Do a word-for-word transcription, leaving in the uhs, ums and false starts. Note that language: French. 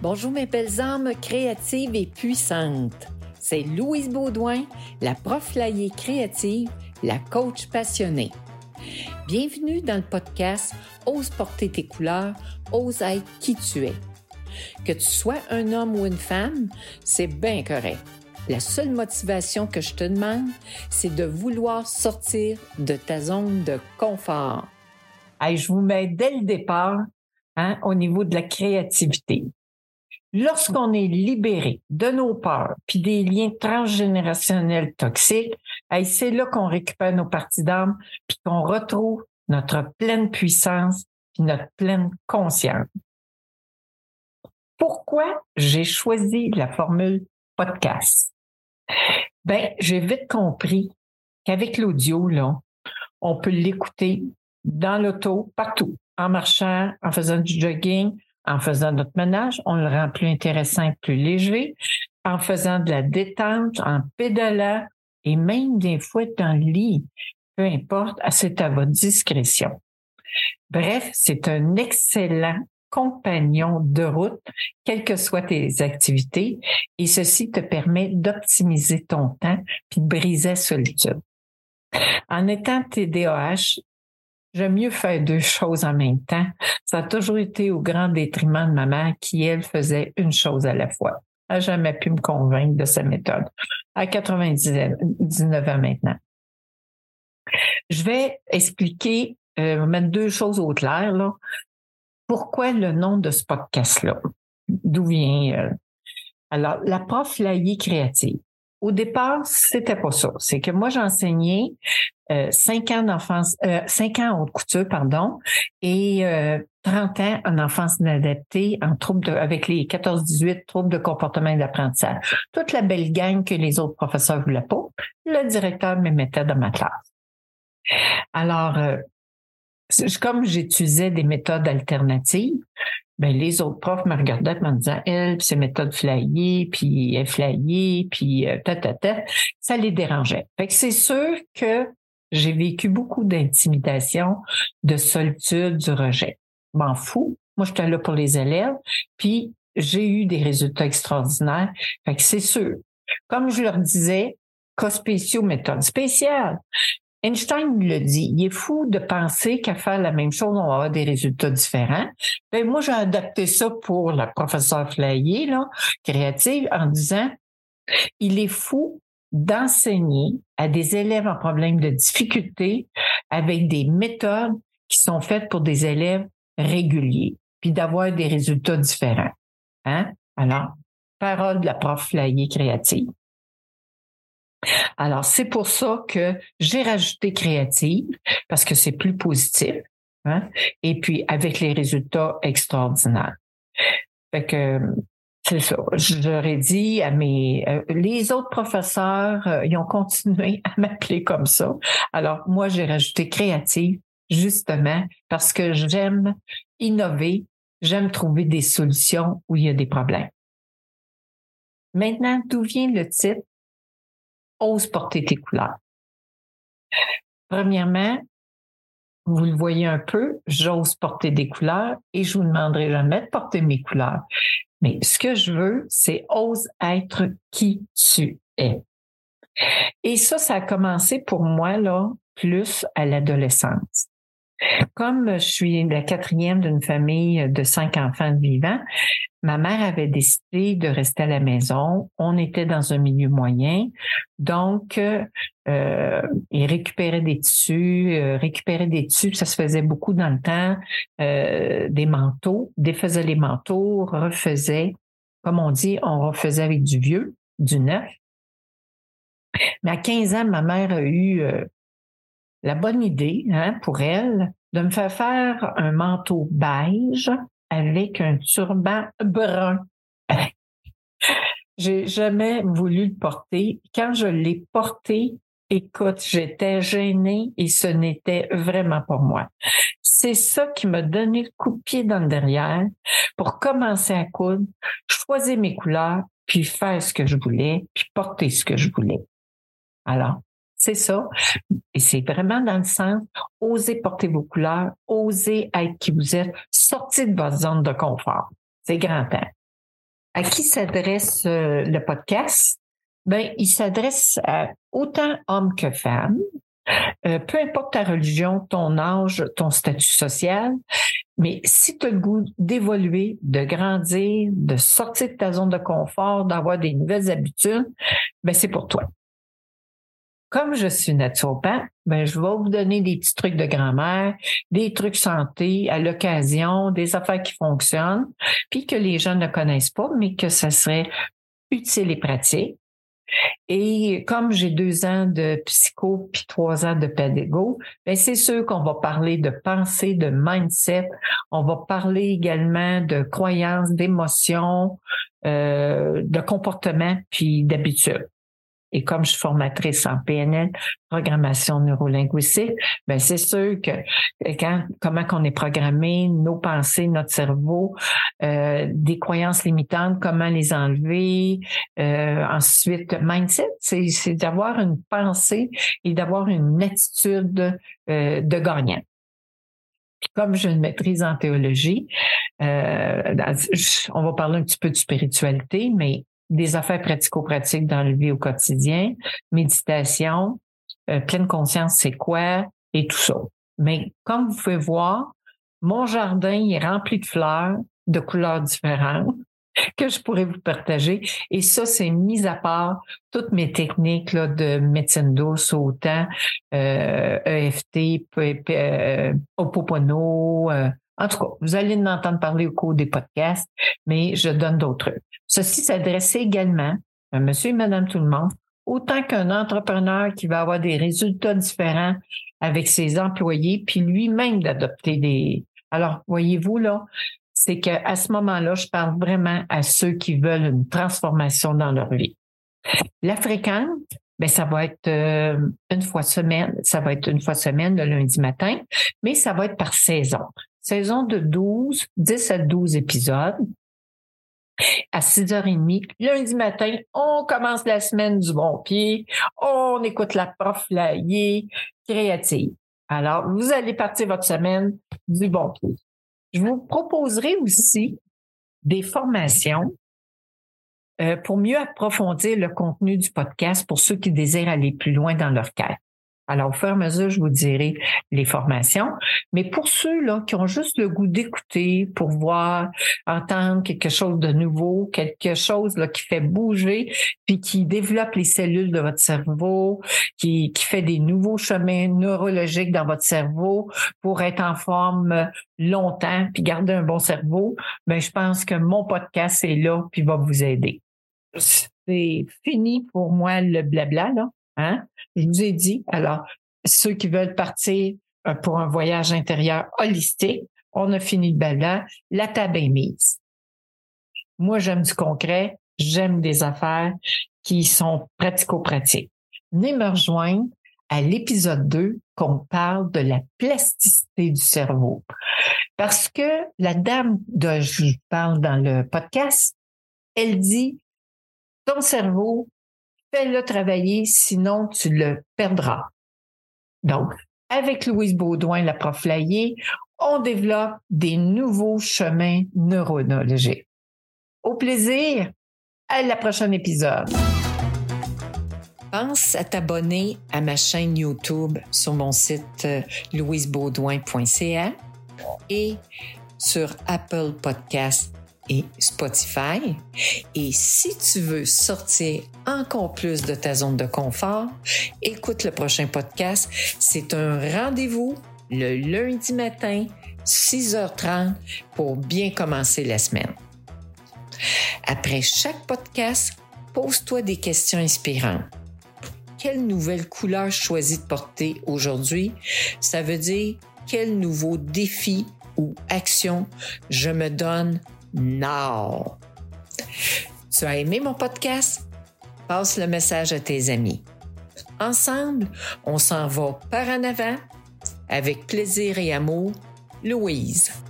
Bonjour mes belles âmes créatives et puissantes. C'est Louise Beaudoin, la prof laïée créative, la coach passionnée. Bienvenue dans le podcast « Ose porter tes couleurs, ose être qui tu es ». Que tu sois un homme ou une femme, c'est bien correct. La seule motivation que je te demande, c'est de vouloir sortir de ta zone de confort. Hey, je vous mets dès le départ hein, au niveau de la créativité. Lorsqu'on est libéré de nos peurs puis des liens transgénérationnels toxiques, hey, c'est là qu'on récupère nos parties d'âme puis qu'on retrouve notre pleine puissance puis notre pleine conscience. Pourquoi j'ai choisi la formule podcast? Bien, j'ai vite compris qu'avec l'audio, là, on peut l'écouter dans l'auto, partout, en marchant, en faisant du jogging, en faisant notre ménage, on le rend plus intéressant, plus léger, en faisant de la détente, en pédalant et même des fois dans le lit, peu importe, c'est à votre discrétion. Bref, c'est un excellent compagnon de route, quelles que soient tes activités, et ceci te permet d'optimiser ton temps puis de briser la solitude. En étant T D A H, j'aime mieux faire deux choses en même temps. Ça a toujours été au grand détriment de ma mère qui, elle, faisait une chose à la fois. Elle n'a jamais pu me convaincre de sa méthode. À quatre-vingt-dix-neuf ans maintenant. Je vais expliquer, euh, mettre deux choses au clair, là. Pourquoi le nom de ce podcast-là? D'où vient? Euh, alors, la prof laïée créative. Au départ, c'était pas ça. C'est que moi, j'enseignais euh, cinq ans d'enfance, euh, cinq ans en haute couture, pardon, et euh, trente ans en enfance inadaptée, en troubles de, avec les quatorze dix-huit troubles de comportement et d'apprentissage. Toute la belle gang que les autres professeurs voulaient pas, le directeur me mettait dans ma classe. Alors, euh, comme j'utilisais des méthodes alternatives, ben les autres profs me regardaient en me disant « Elle, ces méthodes flyées, puis elle flyée, puis ta, ta, ta », ça les dérangeait. Fait que c'est sûr que j'ai vécu beaucoup d'intimidation, de solitude, du rejet. Je m'en fous. Moi, j'étais là pour les élèves, puis j'ai eu des résultats extraordinaires. Fait que c'est sûr. Comme je leur disais, cas spéciaux, méthode spéciale. Einstein le dit, il est fou de penser qu'à faire la même chose, on va avoir des résultats différents. Ben moi, j'ai adapté ça pour la professeure Flaillé, là, créative, en disant, il est fou d'enseigner à des élèves en problème de difficulté avec des méthodes qui sont faites pour des élèves réguliers, puis d'avoir des résultats différents. Hein? Alors, parole de la prof Flaillé créative. Alors, c'est pour ça que j'ai rajouté créative, parce que c'est plus positif, hein? Et puis avec les résultats extraordinaires. Fait que c'est ça. J'aurais dit à mes... Les autres professeurs, ils ont continué à m'appeler comme ça. Alors, moi, j'ai rajouté créative, justement, parce que j'aime innover, j'aime trouver des solutions où il y a des problèmes. Maintenant, d'où vient le titre? Ose porter tes couleurs. Premièrement, vous le voyez un peu, j'ose porter des couleurs et je vous demanderai jamais de porter mes couleurs. Mais ce que je veux, c'est ose être qui tu es. Et ça, ça a commencé pour moi, là, plus à l'adolescence. Comme je suis la quatrième d'une famille de cinq enfants vivants, ma mère avait décidé de rester à la maison. On était dans un milieu moyen, donc euh, il récupérait des tissus, euh, récupérait des tissus, ça se faisait beaucoup dans le temps, euh, des manteaux, défaisait les manteaux, refaisait, comme on dit, on refaisait avec du vieux, du neuf. Mais à quinze ans, ma mère a eu... Euh, la bonne idée, hein, pour elle, de me faire faire un manteau beige avec un turban brun. J'ai jamais voulu le porter. Quand je l'ai porté, écoute, j'étais gênée et ce n'était vraiment pas moi. C'est ça qui m'a donné le coup de pied dans le derrière pour commencer à coudre, choisir mes couleurs, puis faire ce que je voulais, puis porter ce que je voulais. Alors, c'est ça. Et c'est vraiment dans le sens, osez porter vos couleurs, osez être qui vous êtes, sortez de votre zone de confort. C'est grand temps. À qui s'adresse euh, le podcast? Ben, il s'adresse à autant hommes que femmes, euh, peu importe ta religion, ton âge, ton statut social, mais si tu as le goût d'évoluer, de grandir, de sortir de ta zone de confort, d'avoir des nouvelles habitudes, ben c'est pour toi. Comme je suis naturopathe, ben je vais vous donner des petits trucs de grand-mère, des trucs santé à l'occasion, des affaires qui fonctionnent, puis que les gens ne connaissent pas, mais que ça serait utile et pratique. Et comme j'ai deux ans de psycho puis trois ans de pédago, ben c'est sûr qu'on va parler de pensée, de mindset. On va parler également de croyances, d'émotions, euh, de comportements puis d'habitudes. Et comme je suis formatrice en P N L, programmation neurolinguistique, ben c'est sûr que quand comment qu'on est programmé, nos pensées, notre cerveau, euh, des croyances limitantes, comment les enlever. Euh, ensuite, mindset, c'est, c'est d'avoir une pensée et d'avoir une attitude euh, de gagnant. Comme j'ai une maîtrise en théologie, euh, on va parler un petit peu de spiritualité, mais des affaires pratico-pratiques dans le vie au quotidien, méditation, euh, pleine conscience, c'est quoi, et tout ça. Mais comme vous pouvez voir, mon jardin il est rempli de fleurs de couleurs différentes que je pourrais vous partager. Et ça, c'est mis à part toutes mes techniques là, de médecine douce, autant euh, E F T, euh, Ho'oponopono, euh, en tout cas, vous allez en entendre parler au cours des podcasts, mais je donne d'autres trucs. Ceci s'adresse également à monsieur et madame tout le monde, autant qu'un entrepreneur qui va avoir des résultats différents avec ses employés, puis lui-même d'adopter des... Alors, voyez-vous, là, c'est qu'à ce moment-là, je parle vraiment à ceux qui veulent une transformation dans leur vie. La fréquence, ben ça va être euh, une fois semaine, ça va être une fois semaine le lundi matin, mais ça va être par saison. Saison de douze, dix à douze épisodes. À six heures trente, lundi matin, on commence la semaine du bon pied. On écoute la prof flyer créative. Alors, vous allez partir votre semaine du bon pied. Je vous proposerai aussi des formations euh, pour mieux approfondir le contenu du podcast pour ceux qui désirent aller plus loin dans leur quête. Alors, au fur et à mesure, je vous dirai les formations. Mais pour ceux-là qui ont juste le goût d'écouter, pour voir, entendre quelque chose de nouveau, quelque chose là qui fait bouger, puis qui développe les cellules de votre cerveau, qui, qui fait des nouveaux chemins neurologiques dans votre cerveau pour être en forme longtemps, puis garder un bon cerveau, bien, je pense que mon podcast est là, puis va vous aider. C'est fini pour moi le blabla, là. Hein? Je vous ai dit, alors, ceux qui veulent partir pour un voyage intérieur holistique, on a fini le blabla, la table est mise. Moi, j'aime du concret, j'aime des affaires qui sont pratico-pratiques. Venez me rejoindre à l'épisode deux qu'on parle de la plasticité du cerveau. Parce que la dame dont je parle dans le podcast, elle dit, ton cerveau, fais-le travailler, sinon tu le perdras. Donc, avec Louise Beaudoin, la prof Laillé, on développe des nouveaux chemins neurologiques. Au plaisir, à la prochaine épisode. Pense à t'abonner à ma chaîne YouTube sur mon site louise beaudoin point c a et sur Apple Podcasts et Spotify. Et si tu veux sortir encore plus de ta zone de confort, écoute le prochain podcast. C'est un rendez-vous le lundi matin, six heures trente, pour bien commencer la semaine. Après chaque podcast, pose-toi des questions inspirantes. Quelle nouvelle couleur je choisis de porter aujourd'hui? Ça veut dire quel nouveau défi ou action je me donne non! Tu as aimé mon podcast? Passe le message à tes amis. Ensemble, on s'en va par en avant. Avec plaisir et amour, Louise.